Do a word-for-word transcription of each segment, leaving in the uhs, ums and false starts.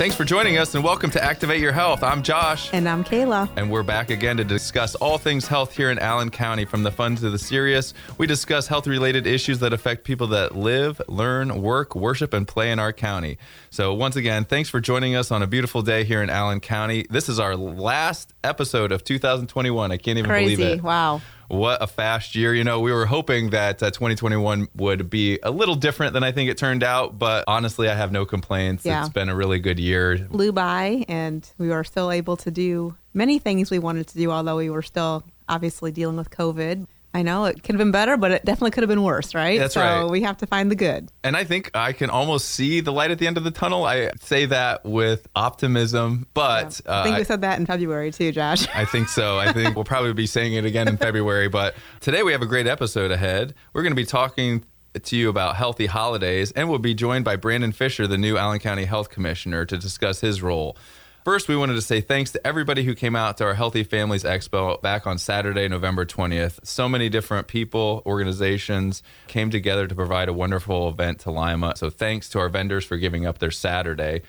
Thanks for joining us and welcome to Activate Your Health. I'm Josh. And I'm Kayla. And we're back again to discuss all things health here in Allen County, from the fun to the serious. We discuss health-related issues that affect people that live, learn, work, worship, and play in our county. So once again, thanks for joining us on a beautiful day here in Allen County. This is our last episode of two thousand twenty-one. I can't even Crazy. believe it. Wow. What a fast year. You know, we were hoping that uh, twenty twenty-one would be a little different than I think it turned out, but honestly, I have no complaints. Yeah. It's been a really good year. Flew by, and we were still able to do many things we wanted to do, although we were still obviously dealing with COVID. I know it could have been better, but it definitely could have been worse, right? That's so right. So we have to find the good. And I think I can almost see the light at the end of the tunnel. I say that with optimism, but... Yeah. I think uh, we said that in February too, Josh. I think so. I think we'll probably be saying it again in February, but today we have a great episode ahead. We're going to be talking to you about healthy holidays, and we'll be joined by Brandon Fisher, the new Allen County Health Commissioner, to discuss his role. First, we wanted to say thanks to everybody who came out to our Healthy Families Expo back on Saturday, November twentieth. So many different people, organizations came together to provide a wonderful event to Lima. So thanks to our vendors for giving up their Saturday.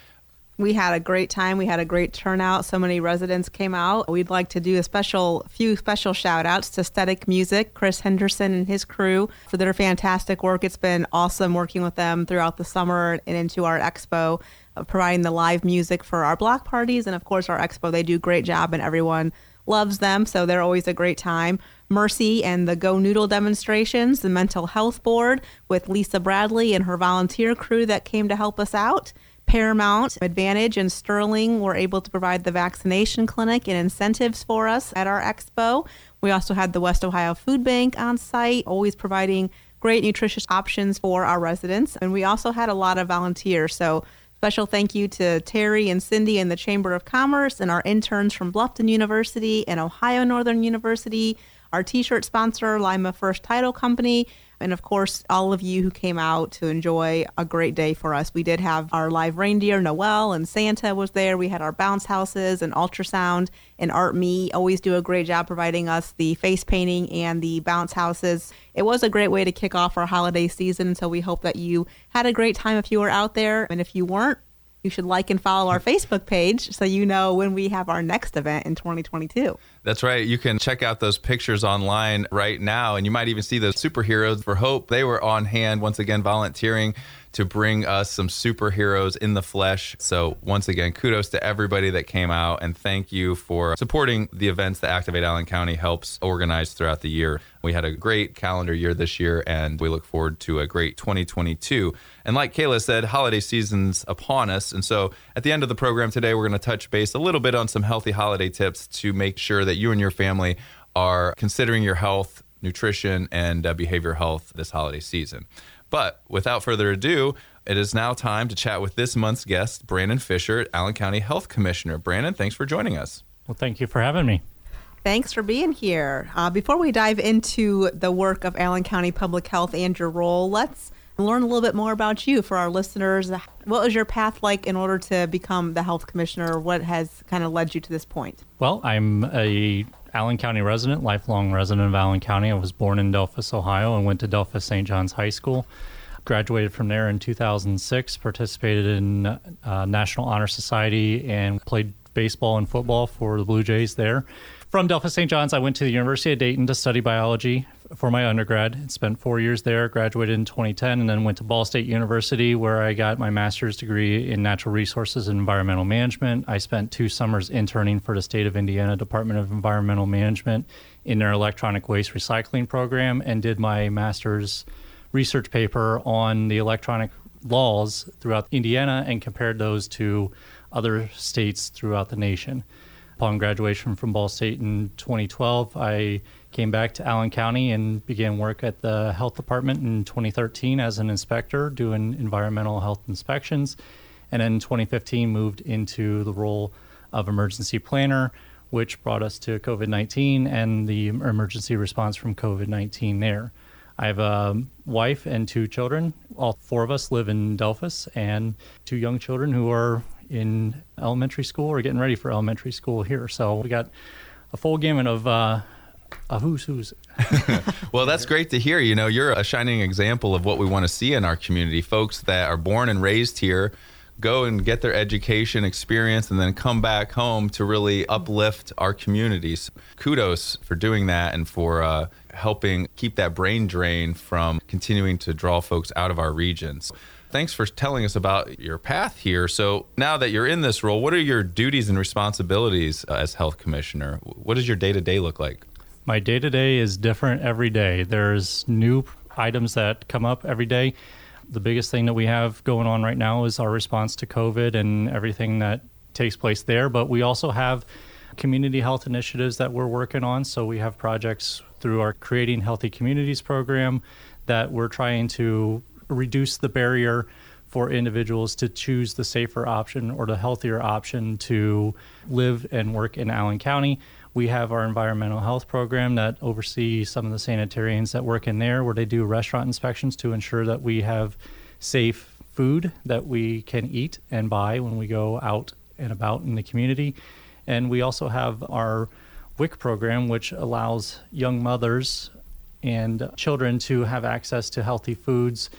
We had a great time. We had a great turnout. So many residents came out. We'd like to do a special, few special shout outs to Static Music, Chris Henderson and his crew for their fantastic work. It's been awesome working with them throughout the summer and into our expo, providing the live music for our block parties and, of course, our expo. They do a great job, and everyone loves them, so they're always a great time. Mercy and the Go Noodle demonstrations, the Mental Health Board with Lisa Bradley and her volunteer crew that came to help us out. Paramount Advantage and Sterling were able to provide the vaccination clinic and incentives for us at our expo. We also had the West Ohio Food Bank on site, always providing great nutritious options for our residents. And we also had a lot of volunteers, so special thank you to Terry and Cindy in the Chamber of Commerce and our interns from Bluffton University and Ohio Northern University, our t-shirt sponsor, Lima First Title Company, and of course, all of you who came out to enjoy a great day for us. We did have our live reindeer, Noel, and Santa was there. We had our bounce houses and ultrasound, and Art Me always do a great job providing us the face painting and the bounce houses. It was a great way to kick off our holiday season, so we hope that you had a great time if you were out there. And if you weren't, you should like and follow our Facebook page so you know when we have our next event in twenty twenty-two. That's right. You can check out those pictures online right now, and you might even see those superheroes for Hope. They were on hand once again volunteering to bring us some superheroes in the flesh. So once again, kudos to everybody that came out, and thank you for supporting the events that Activate Allen County helps organize throughout the year. We had a great calendar year this year, and we look forward to a great twenty twenty-two. And like Kayla said, holiday season's upon us. And so at the end of the program today, we're going to touch base a little bit on some healthy holiday tips to make sure that you and your family are considering your health, nutrition, and uh, behavioral health this holiday season. But without further ado, it is now time to chat with this month's guest, Brandon Fisher, Allen County Health Commissioner. Brandon, thanks for joining us. Well, thank you for having me. Thanks for being here. Uh, before we dive into the work of Allen County Public Health and your role, let's learn a little bit more about you for our listeners. What was your path like in order to become the health commissioner? What has kind of led you to this point? Well, I'm a Allen County resident, lifelong resident of Allen County. I was born in Delphos, Ohio, and went to Delphos Saint John's High School. Graduated from there in two thousand six, participated in uh, National Honor Society, and played baseball and football for the Blue Jays there. From Delphos Saint John's, I went to the University of Dayton to study biology for my undergrad. Spent four years there, graduated in twenty ten, and then went to Ball State University, where I got my master's degree in natural resources and environmental management. I spent two summers interning for the State of Indiana Department of Environmental Management in their electronic waste recycling program, and did my master's research paper on the electronic laws throughout Indiana and compared those to other states throughout the nation. Upon graduation from Ball State in twenty twelve, I came back to Allen County and began work at the health department in twenty thirteen as an inspector doing environmental health inspections. And then in twenty fifteen, moved into the role of emergency planner, which brought us to COVID nineteen and the emergency response from COVID nineteen there. I have a wife and two children. All four of us live in Delphos, and two young children who are in elementary school or getting ready for elementary school here. So we got a full gamut of uh, a who's who's. Well, that's great to hear. You know, you're a shining example of what we want to see in our community. Folks that are born and raised here, go and get their education experience and then come back home to really uplift our communities. Kudos for doing that and for uh, helping keep that brain drain from continuing to draw folks out of our regions. Thanks for telling us about your path here. So now that you're in this role, what are your duties and responsibilities as health commissioner? What does your day-to-day look like? My day-to-day is different every day. There's new items that come up every day. The biggest thing that we have going on right now is our response to COVID and everything that takes place there. But we also have community health initiatives that we're working on. So we have projects through our Creating Healthy Communities program that we're trying to reduce the barrier for individuals to choose the safer option or the healthier option to live and work in Allen County. We have our environmental health program that oversees some of the sanitarians that work in there, where they do restaurant inspections to ensure that we have safe food that we can eat and buy when we go out and about in the community. And we also have our W I C program, which allows young mothers and children to have access to healthy foods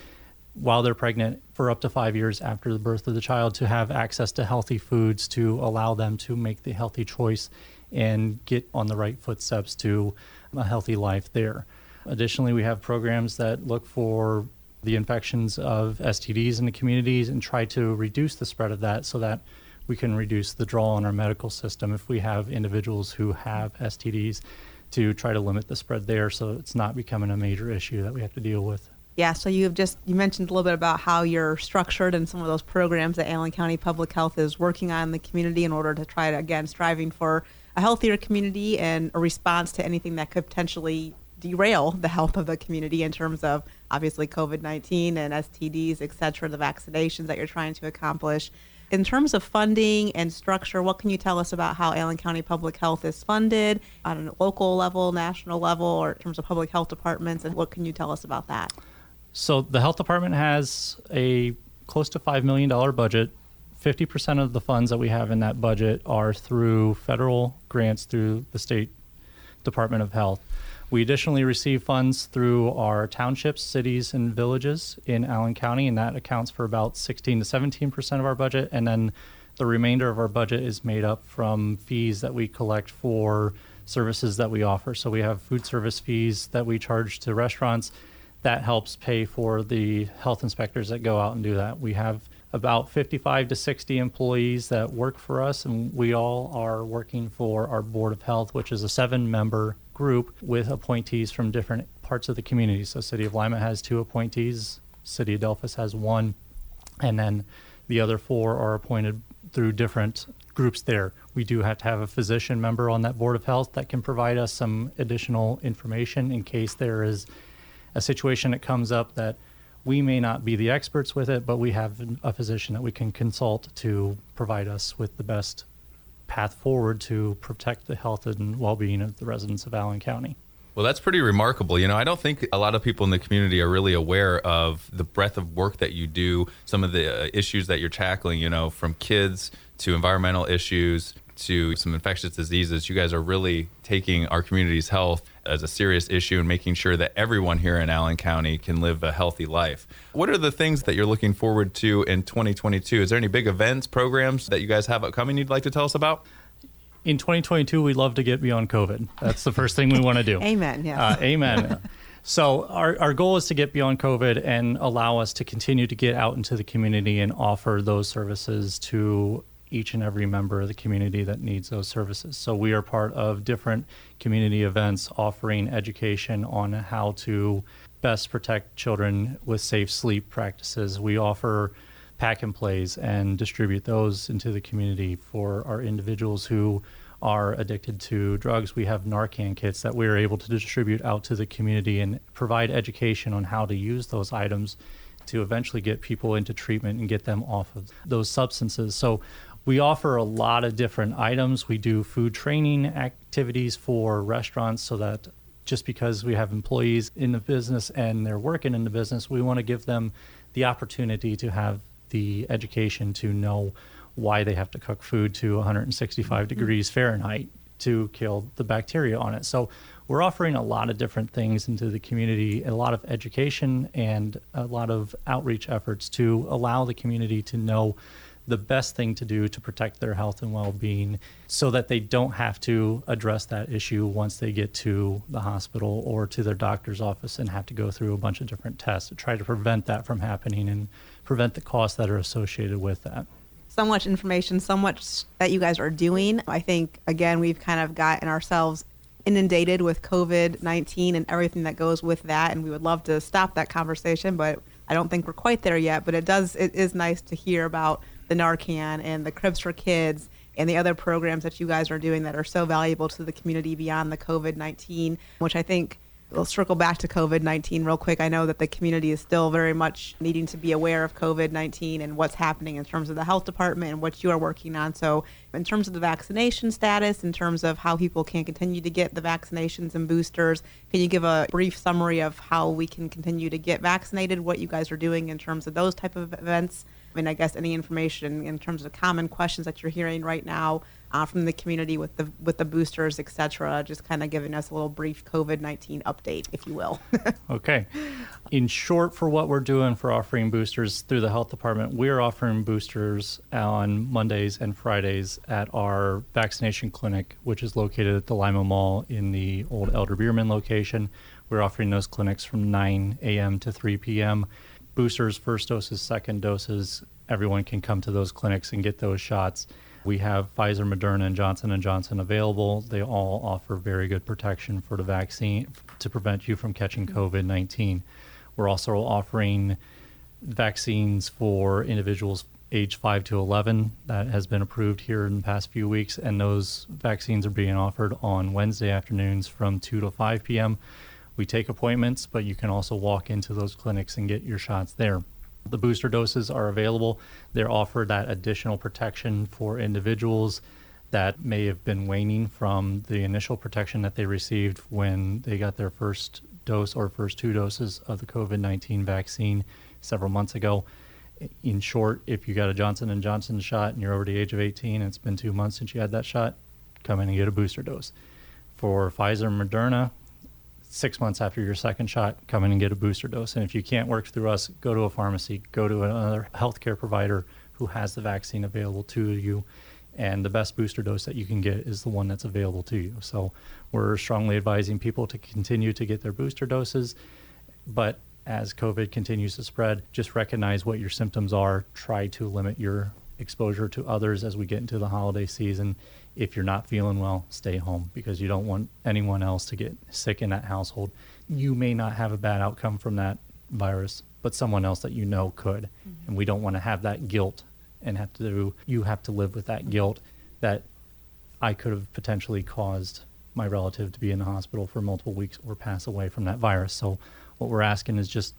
while they're pregnant for up to five years after the birth of the child, to have access to healthy foods to allow them to make the healthy choice and get on the right footsteps to a healthy life there. Additionally, we have programs that look for the infections of S T Ds in the communities and try to reduce the spread of that so that we can reduce the draw on our medical system if we have individuals who have S T Ds, to try to limit the spread there so it's not becoming a major issue that we have to deal with. Yeah, so you've just, you mentioned a little bit about how you're structured and some of those programs that Allen County Public Health is working on in the community in order to try to, again, striving for a healthier community and a response to anything that could potentially derail the health of the community in terms of, obviously, COVID nineteen and S T Ds, et cetera, the vaccinations that you're trying to accomplish. In terms of funding and structure, what can you tell us about how Allen County Public Health is funded on a local level, national level, or in terms of public health departments, and what can you tell us about that? So the health department has a close to five million dollars budget. fifty percent of the funds that we have in that budget are through federal grants through the State Department of Health. We additionally receive funds through our townships, cities, and villages in Allen County, and that accounts for about sixteen to seventeen percent of our budget. And then the remainder of our budget is made up from fees that we collect for services that we offer. So we have food service fees that we charge to restaurants. That helps pay for the health inspectors that go out and do that. We have about fifty-five to sixty employees that work for us, and we all are working for our Board of Health, which is a seven-member group with appointees from different parts of the community. So City of Lima has two appointees, City of Delphos has one, and then the other four are appointed through different groups there. We do have to have a physician member on that Board of Health that can provide us some additional information in case there is a situation that comes up that we may not be the experts with it, but we have a physician that we can consult to provide us with the best path forward to protect the health and well-being of the residents of Allen County. Well, that's pretty remarkable. You know, I don't think a lot of people in the community are really aware of the breadth of work that you do, some of the uh, issues that you're tackling, you know, from kids to environmental issues to some infectious diseases. You guys are really taking our community's health as a serious issue and making sure that everyone here in Allen County can live a healthy life. What are the things that you're looking forward to in twenty twenty-two? Is there any big events, programs that you guys have upcoming you'd like to tell us about? In twenty twenty-two, we'd love to get beyond COVID. That's the first thing we want to do. Amen. Yeah. Uh, amen. So our, our goal is to get beyond COVID and allow us to continue to get out into the community and offer those services to each and every member of the community that needs those services. So we are part of different community events offering education on how to best protect children with safe sleep practices. We offer pack and plays and distribute those into the community for our individuals who are addicted to drugs. We have Narcan kits that we are able to distribute out to the community and provide education on how to use those items to eventually get people into treatment and get them off of those substances. So we offer a lot of different items. We do food training activities for restaurants, so that just because we have employees in the business and they're working in the business, we want to give them the opportunity to have the education to know why they have to cook food to one hundred sixty-five degrees Fahrenheit to kill the bacteria on it. So we're offering a lot of different things into the community, a lot of education and a lot of outreach efforts to allow the community to know the best thing to do to protect their health and well-being so that they don't have to address that issue once they get to the hospital or to their doctor's office and have to go through a bunch of different tests to try to prevent that from happening and prevent the costs that are associated with that. So much information, so much that you guys are doing. I think, again, we've kind of gotten ourselves inundated with COVID nineteen and everything that goes with that, and we would love to stop that conversation, but I don't think we're quite there yet. But it does, it is nice to hear about the Narcan and the Cribs for Kids and the other programs that you guys are doing that are so valuable to the community beyond the COVID nineteen, which I think we'll circle back to COVID nineteen real quick. I know that the community is still very much needing to be aware of COVID nineteen and what's happening in terms of the health department and what you are working on. So in terms of the vaccination status, in terms of how people can continue to get the vaccinations and boosters, can you give a brief summary of how we can continue to get vaccinated, what you guys are doing in terms of those type of events? I mean, I guess any information in terms of common questions that you're hearing right now uh, from the community with the with the boosters, et cetera, just kind of giving us a little brief COVID nineteen update, if you will. Okay. In short, for what we're doing for offering boosters through the health department, we're offering boosters on Mondays and Fridays at our vaccination clinic, which is located at the Lima Mall in the old Elder Bierman location. We're offering those clinics from nine a.m. to three p.m. Boosters, first doses, second doses, everyone can come to those clinics and get those shots. We have Pfizer, Moderna, and Johnson and Johnson available. They all offer very good protection for the vaccine to prevent you from catching COVID nineteen. We're also offering vaccines for individuals age five to eleven that has been approved here in the past few weeks, and those vaccines are being offered on Wednesday afternoons from two to five p.m. We take appointments, but you can also walk into those clinics and get your shots there. The booster doses are available. They're offered that additional protection for individuals that may have been waning from the initial protection that they received when they got their first dose or first two doses of the COVID nineteen vaccine several months ago. In short, if you got a Johnson and Johnson shot and you're over the age of eighteen and it's been two months since you had that shot, come in and get a booster dose. For Pfizer and Moderna, six months after your second shot, come in and get a booster dose. And if you can't work through us, go to a pharmacy, go to another healthcare provider who has the vaccine available to you. And the best booster dose that you can get is the one that's available to you. So we're strongly advising people to continue to get their booster doses. But as COVID continues to spread, just recognize what your symptoms are. Try to limit your exposure to others as we get into the holiday season. If you're not feeling well, stay home because you don't want anyone else to get sick in that household. You may not have a bad outcome from that virus, but someone else that you know could. Mm-hmm. And we don't want to have that guilt and have to, you have to live with that mm-hmm. guilt that I could have potentially caused my relative to be in the hospital for multiple weeks or pass away from that virus. So what we're asking is just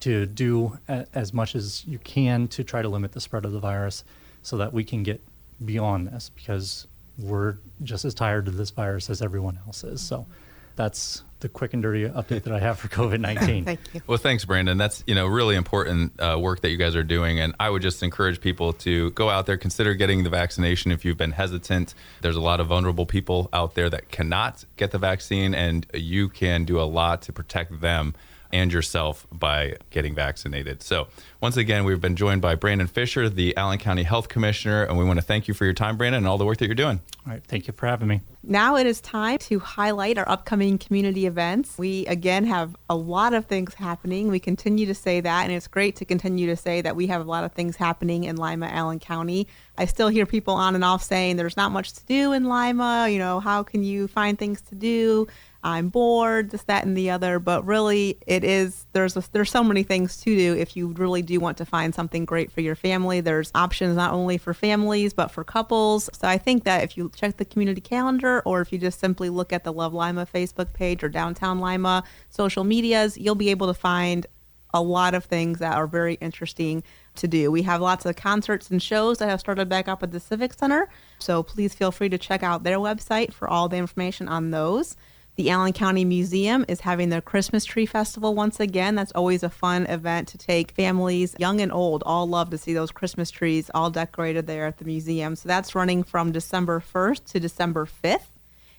to do a, as much as you can to try to limit the spread of the virus so that we can get beyond this, because we're just as tired of this virus as everyone else is. So that's the quick and dirty update that I have for COVID nineteen. Thank you. Well, thanks, Brandon. That's, you know, really important uh, work that you guys are doing. And I would just encourage people to go out there, consider getting the vaccination if you've been hesitant. There's a lot of vulnerable people out there that cannot get the vaccine, and you can do a lot to protect them and yourself by getting vaccinated. So once again, we've been joined by Brandon Fisher, the Allen County Health Commissioner, and we want to thank you for your time, Brandon, and all the work that you're doing. All right, thank you for having me. Now it is time to highlight our upcoming community events. We, again, have a lot of things happening. We continue to say that, and it's great to continue to say that we have a lot of things happening in Lima, Allen County. I still hear people on and off saying there's not much to do in Lima. You know, how can you find things to do? I'm bored, this, that, and the other, but really it is, there's a, there's so many things to do if you really do want to find something great for your family. There's options not only for families, but for couples. So I think that if you check the community calendar, or if you just simply look at the Love Lima Facebook page or Downtown Lima social medias, you'll be able to find a lot of things that are very interesting to do. We have lots of concerts and shows that have started back up at the Civic Center. So please feel free to check out their website for all the information on those. The Allen County Museum is having their Christmas Tree Festival once again. That's always a fun event to take. Families, young and old, all love to see those Christmas trees all decorated there at the museum. So that's running from December first to December fifth.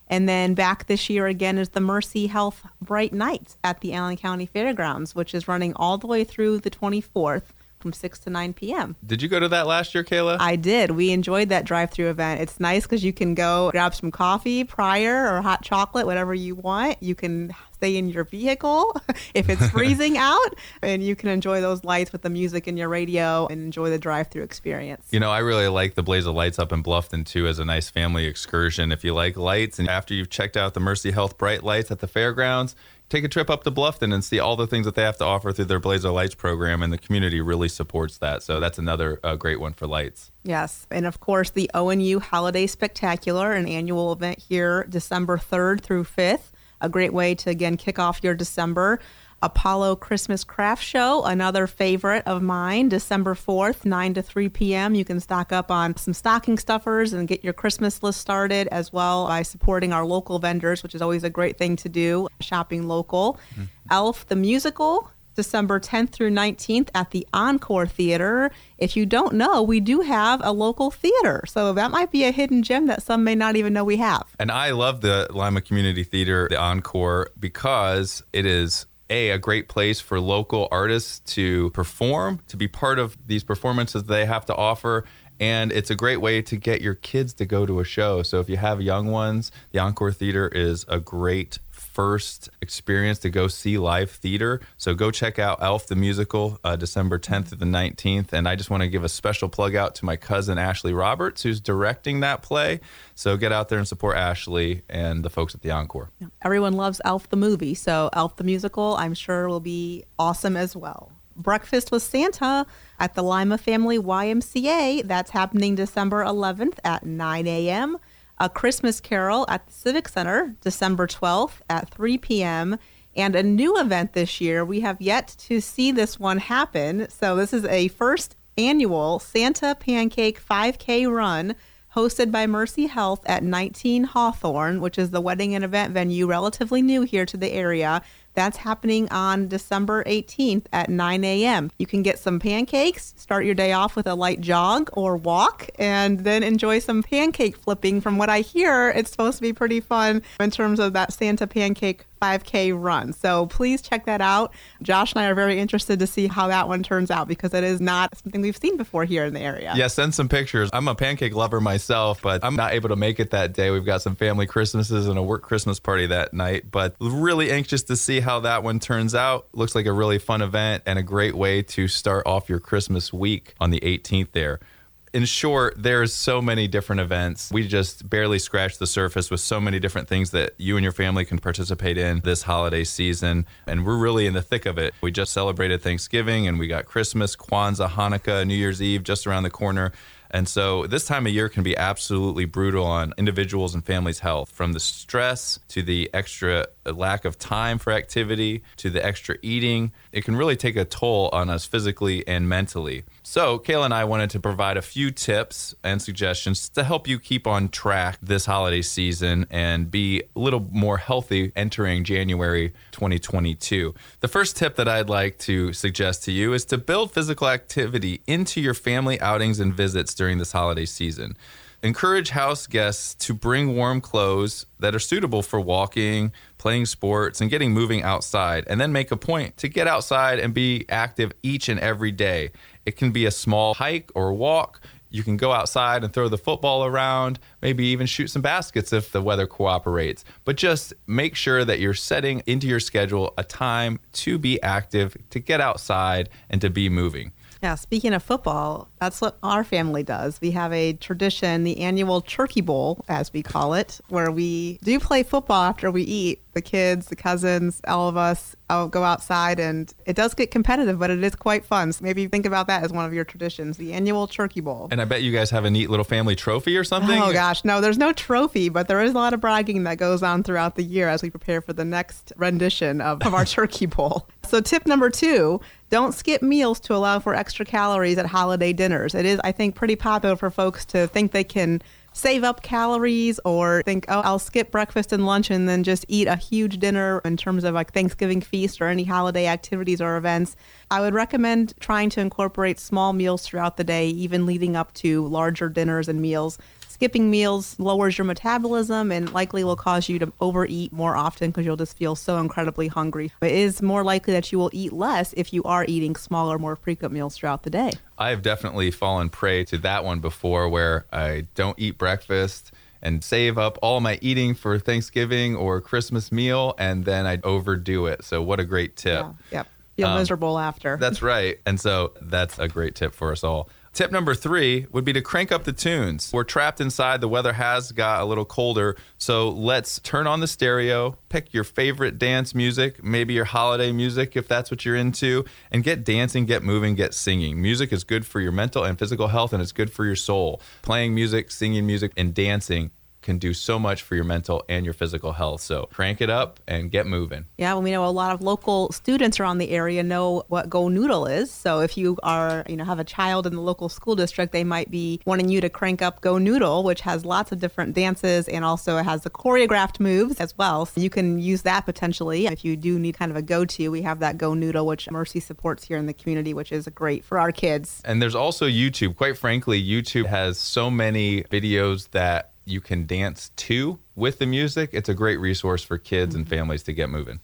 And then back this year again is the Mercy Health Bright Nights at the Allen County Fairgrounds, which is running all the way through the twenty-fourth from six to nine p.m. Did you go to that last year, Kayla? I did. We enjoyed that drive-through event. It's nice because you can go grab some coffee prior or hot chocolate, whatever you want. You can stay in your vehicle if it's freezing out, and you can enjoy those lights with the music in your radio and enjoy the drive-through experience. You know, I really like the Blaze of Lights up in Bluffton, too, as a nice family excursion. If you like lights, and after you've checked out the Mercy Health Bright Lights at the fairgrounds, take a trip up to Bluffton and see all the things that they have to offer through their Blaze of Lights program, and the community really supports that. So that's another uh, great one for lights. Yes. And of course, the O N U Holiday Spectacular, an annual event here December third through fifth. A great way to, again, kick off your December. Apollo Christmas Craft Show, another favorite of mine, December fourth, nine to three p.m. You can stock up on some stocking stuffers and get your Christmas list started, as well by supporting our local vendors, which is always a great thing to do, shopping local. Mm-hmm. Elf the Musical, December tenth through nineteenth at the Encore Theater. If you don't know, we do have a local theater, so that might be a hidden gem that some may not even know we have. And I love the Lima Community Theater, the Encore, because it is A, a great place for local artists to perform, to be part of these performances they have to offer. And it's a great way to get your kids to go to a show. So if you have young ones, the Encore Theater is a great first experience to go see live theater. So go check out Elf the Musical, uh, December tenth to the nineteenth. And I just want to give a special plug out to my cousin, Ashley Roberts, who's directing that play. So get out there and support Ashley and the folks at the Encore. Everyone loves Elf the movie, so Elf the Musical, I'm sure, will be awesome as well. Breakfast with Santa at the Lima Family Y M C A. That's happening December eleventh at nine a.m. A Christmas Carol at the Civic Center, December twelfth at three p.m. And a new event this year. We have yet to see this one happen. So this is a first annual Santa Pancake five K Run hosted by Mercy Health at nineteen Hawthorne, which is the wedding and event venue, relatively new here to the area. That's happening on December eighteenth at nine a.m. You can get some pancakes, start your day off with a light jog or walk, and then enjoy some pancake flipping. From what I hear, it's supposed to be pretty fun in terms of that Santa Pancake five K run. So please check that out. Josh and I are very interested to see how that one turns out, because it is not something we've seen before here in the area. Yeah, send some pictures. I'm a pancake lover myself, but I'm not able to make it that day. We've got some family Christmases and a work Christmas party that night, but really anxious to see how that one turns out. Looks like a really fun event and a great way to start off your Christmas week on the eighteenth there. In short, there's so many different events. We just barely scratched the surface with so many different things that you and your family can participate in this holiday season. And we're really in the thick of it. We just celebrated Thanksgiving, and we got Christmas, Kwanzaa, Hanukkah, New Year's Eve just around the corner. And so this time of year can be absolutely brutal on individuals and families' health, from the stress to the extra lack of time for activity to the extra eating. It can really take a toll on us physically and mentally. So Kayla and I wanted to provide a few tips and suggestions to help you keep on track this holiday season and be a little more healthy entering January twenty twenty-two. The first tip that I'd like to suggest to you is to build physical activity into your family outings and visits during during this holiday season. Encourage house guests to bring warm clothes that are suitable for walking, playing sports, and getting moving outside, and then make a point to get outside and be active each and every day. It can be a small hike or walk. You can go outside and throw the football around, maybe even shoot some baskets if the weather cooperates. But just make sure that you're setting into your schedule a time to be active, to get outside, and to be moving. Yeah, speaking of football, that's what our family does. We have a tradition, the annual turkey bowl, as we call it, where we do play football after we eat. The kids, the cousins, all of us all go outside, and it does get competitive, but it is quite fun. So maybe think about that as one of your traditions, the annual turkey bowl. And I bet you guys have a neat little family trophy or something. Oh gosh, no, there's no trophy, but there is a lot of bragging that goes on throughout the year as we prepare for the next rendition of, of our turkey bowl. So tip number two, don't skip meals to allow for extra calories at holiday dinners. It is, I think, pretty popular for folks to think they can save up calories or think, oh, I'll skip breakfast and lunch and then just eat a huge dinner in terms of like Thanksgiving feast or any holiday activities or events. I would recommend trying to incorporate small meals throughout the day, even leading up to larger dinners and meals. skipping meals lowers your metabolism and likely will cause you to overeat more often because you'll just feel so incredibly hungry. It is more likely that you will eat less if you are eating smaller, more frequent meals throughout the day. I've definitely fallen prey to that one before, where I don't eat breakfast and save up all my eating for Thanksgiving or Christmas meal, and then I overdo it. So what a great tip. Yeah, yep. Feel um, miserable after. That's right. And so that's a great tip for us all. Tip number three would be to crank up the tunes. We're trapped inside. The weather has got a little colder. So let's turn on the stereo, pick your favorite dance music, maybe your holiday music if that's what you're into, and get dancing, get moving, get singing. Music is good for your mental and physical health, and it's good for your soul. Playing music, singing music, and dancing can do so much for your mental and your physical health. So crank it up and get moving. Yeah, well, we know a lot of local students around the area know what Go Noodle is. So if you are, you know, have a child in the local school district, they might be wanting you to crank up Go Noodle, which has lots of different dances, and also it has the choreographed moves as well. So you can use that potentially. If you do need kind of a go-to, we have that Go Noodle, which Mercy supports here in the community, which is great for our kids. And there's also YouTube. Quite frankly, YouTube has so many videos that you can dance to with the music. It's a great resource for kids mm-hmm. and families to get moving.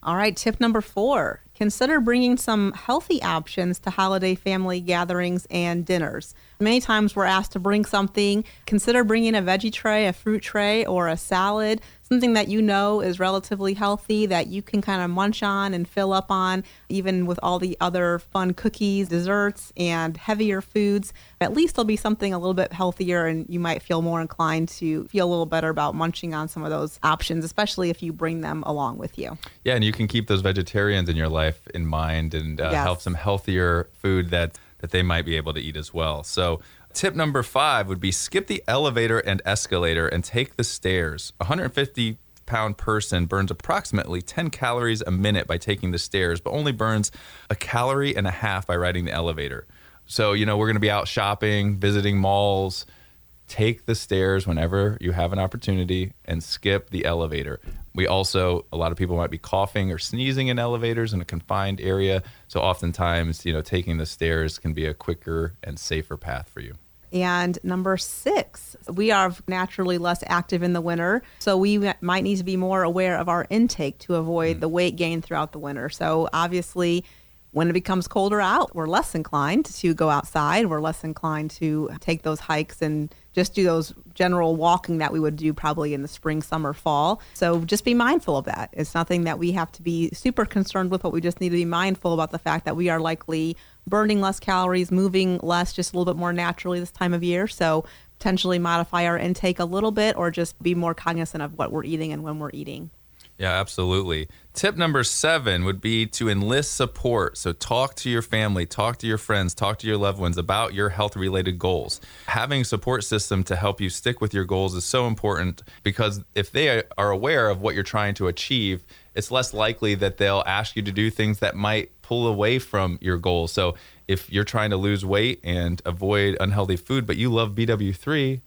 All right, tip number four, consider bringing some healthy options to holiday family gatherings and dinners. Many times we're asked to bring something. Consider bringing a veggie tray, a fruit tray, or a salad, something that you know is relatively healthy that you can kind of munch on and fill up on, even with all the other fun cookies, desserts, and heavier foods. At least there'll be something a little bit healthier, and you might feel more inclined to feel a little better about munching on some of those options, especially if you bring them along with you. Yeah, and you can keep those vegetarians in your life in mind and uh, yes. help some healthier food that, that they might be able to eat as well. So tip number five would be skip the elevator and escalator and take the stairs. A one hundred fifty pound person burns approximately ten calories a minute by taking the stairs, but only burns a calorie and a half by riding the elevator. So, you know, we're going to be out shopping, visiting malls. Take the stairs whenever you have an opportunity and skip the elevator. We also, a lot of people might be coughing or sneezing in elevators in a confined area. So oftentimes, you know, taking the stairs can be a quicker and safer path for you. And number six, we are naturally less active in the winter, so we might need to be more aware of our intake to avoid mm. the weight gain throughout the winter. So obviously, when it becomes colder out, we're less inclined to go outside. We're less inclined to take those hikes and just do those general walking that we would do probably in the spring, summer, fall. So just be mindful of that. It's nothing that we have to be super concerned with, but we just need to be mindful about the fact that we are likely burning less calories, moving less, just a little bit more naturally this time of year. So potentially modify our intake a little bit, or just be more cognizant of what we're eating and when we're eating. Yeah, absolutely. Tip number seven would be to enlist support. So talk to your family, talk to your friends, talk to your loved ones about your health-related goals. Having a support system to help you stick with your goals is so important, because if they are aware of what you're trying to achieve, it's less likely that they'll ask you to do things that might pull away from your goals. So if you're trying to lose weight and avoid unhealthy food, but you love B W three,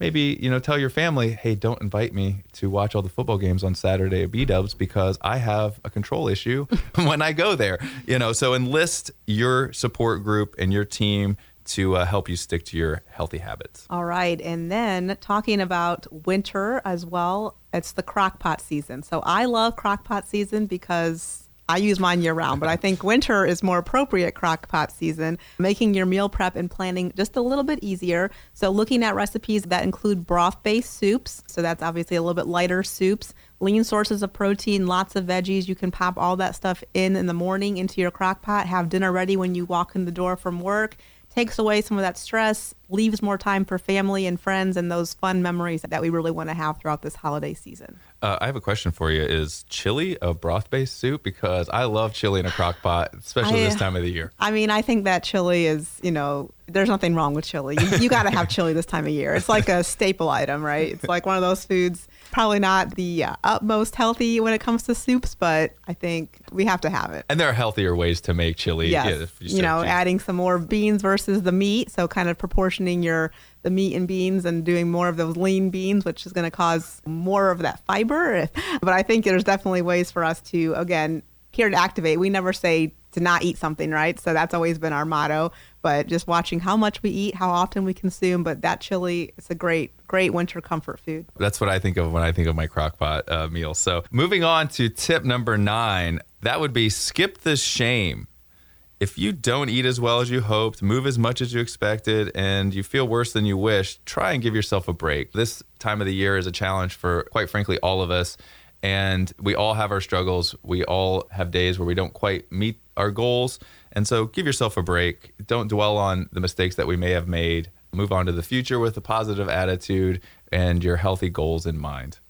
maybe, you know, tell your family, hey, don't invite me to watch all the football games on Saturday at B-Dubs because I have a control issue when I go there. You know, so enlist your support group and your team to uh, help you stick to your healthy habits. All right. And then talking about winter as well, it's the crock pot season. So I love crock pot season because I use mine year round, but I think winter is more appropriate crock pot season, making your meal prep and planning just a little bit easier. So looking at recipes that include broth-based soups. So that's obviously a little bit lighter soups, lean sources of protein, lots of veggies. You can pop all that stuff in in the morning into your crock pot, have dinner ready when you walk in the door from work. Takes away some of that stress, leaves more time for family and friends and those fun memories that we really want to have throughout this holiday season. Uh, I have a question for you. Is chili a broth-based soup? Because I love chili in a crock pot, especially I, this time of the year. I mean, I think that chili is, you know, there's nothing wrong with chili. You, you got to have chili this time of year. It's like a staple item, right? It's like one of those foods, probably not the uh, utmost healthy when it comes to soups, but I think we have to have it. And there are healthier ways to make chili. Yes. Yeah, if you, you know, adding some more beans versus the meat. So kind of proportioning your the meat and beans and doing more of those lean beans, which is going to cause more of that fiber. But I think there's definitely ways for us to, again, here at Activate, we never say to not eat something, right? So that's always been our motto, but just watching how much we eat, how often we consume. But that chili, it's a great, great winter comfort food. That's what I think of when I think of my crock pot uh, meal. So moving on to tip number nine, that would be skip the shame. If you don't eat as well as you hoped, move as much as you expected, and you feel worse than you wish, try and give yourself a break. This time of the year is a challenge for, quite frankly, all of us. And we all have our struggles. We all have days where we don't quite meet our goals. And so give yourself a break. Don't dwell on the mistakes that we may have made. Move on to the future with a positive attitude and your healthy goals in mind.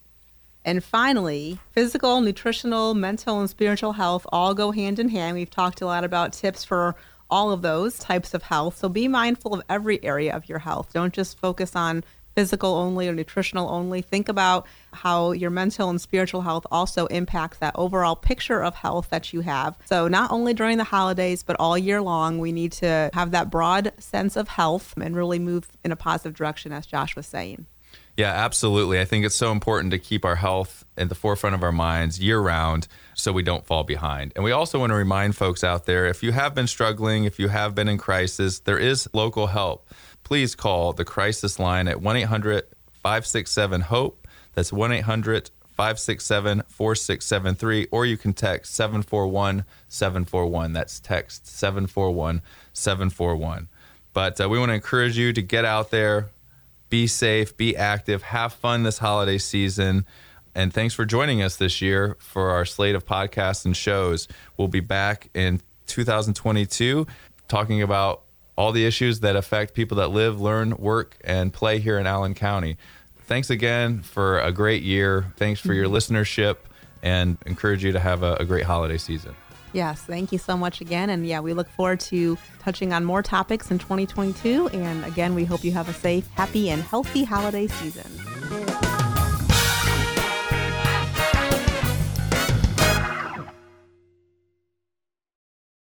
And finally, physical, nutritional, mental, and spiritual health all go hand in hand. We've talked a lot about tips for all of those types of health. So be mindful of every area of your health. Don't just focus on physical only or nutritional only. Think about how your mental and spiritual health also impacts that overall picture of health that you have. So not only during the holidays, but all year long, we need to have that broad sense of health and really move in a positive direction, as Josh was saying. Yeah, absolutely. I think it's so important to keep our health at the forefront of our minds year round so we don't fall behind. And we also want to remind folks out there, if you have been struggling, if you have been in crisis, there is local help. Please call the crisis line at one eight hundred five six seven HOPE. That's one eight hundred five six seven four six seven three. Or you can text seven four one seven four one. That's text seven four one seven four one. But uh, we want to encourage you to get out there. Be safe, be active, have fun this holiday season. And thanks for joining us this year for our slate of podcasts and shows. We'll be back in two thousand twenty-two talking about all the issues that affect people that live, learn, work, and play here in Allen County. Thanks again for a great year. Thanks for your listenership, and encourage you to have a, a great holiday season. Yes, thank you so much again. And yeah, we look forward to touching on more topics in twenty twenty-two. And again, we hope you have a safe, happy, and healthy holiday season.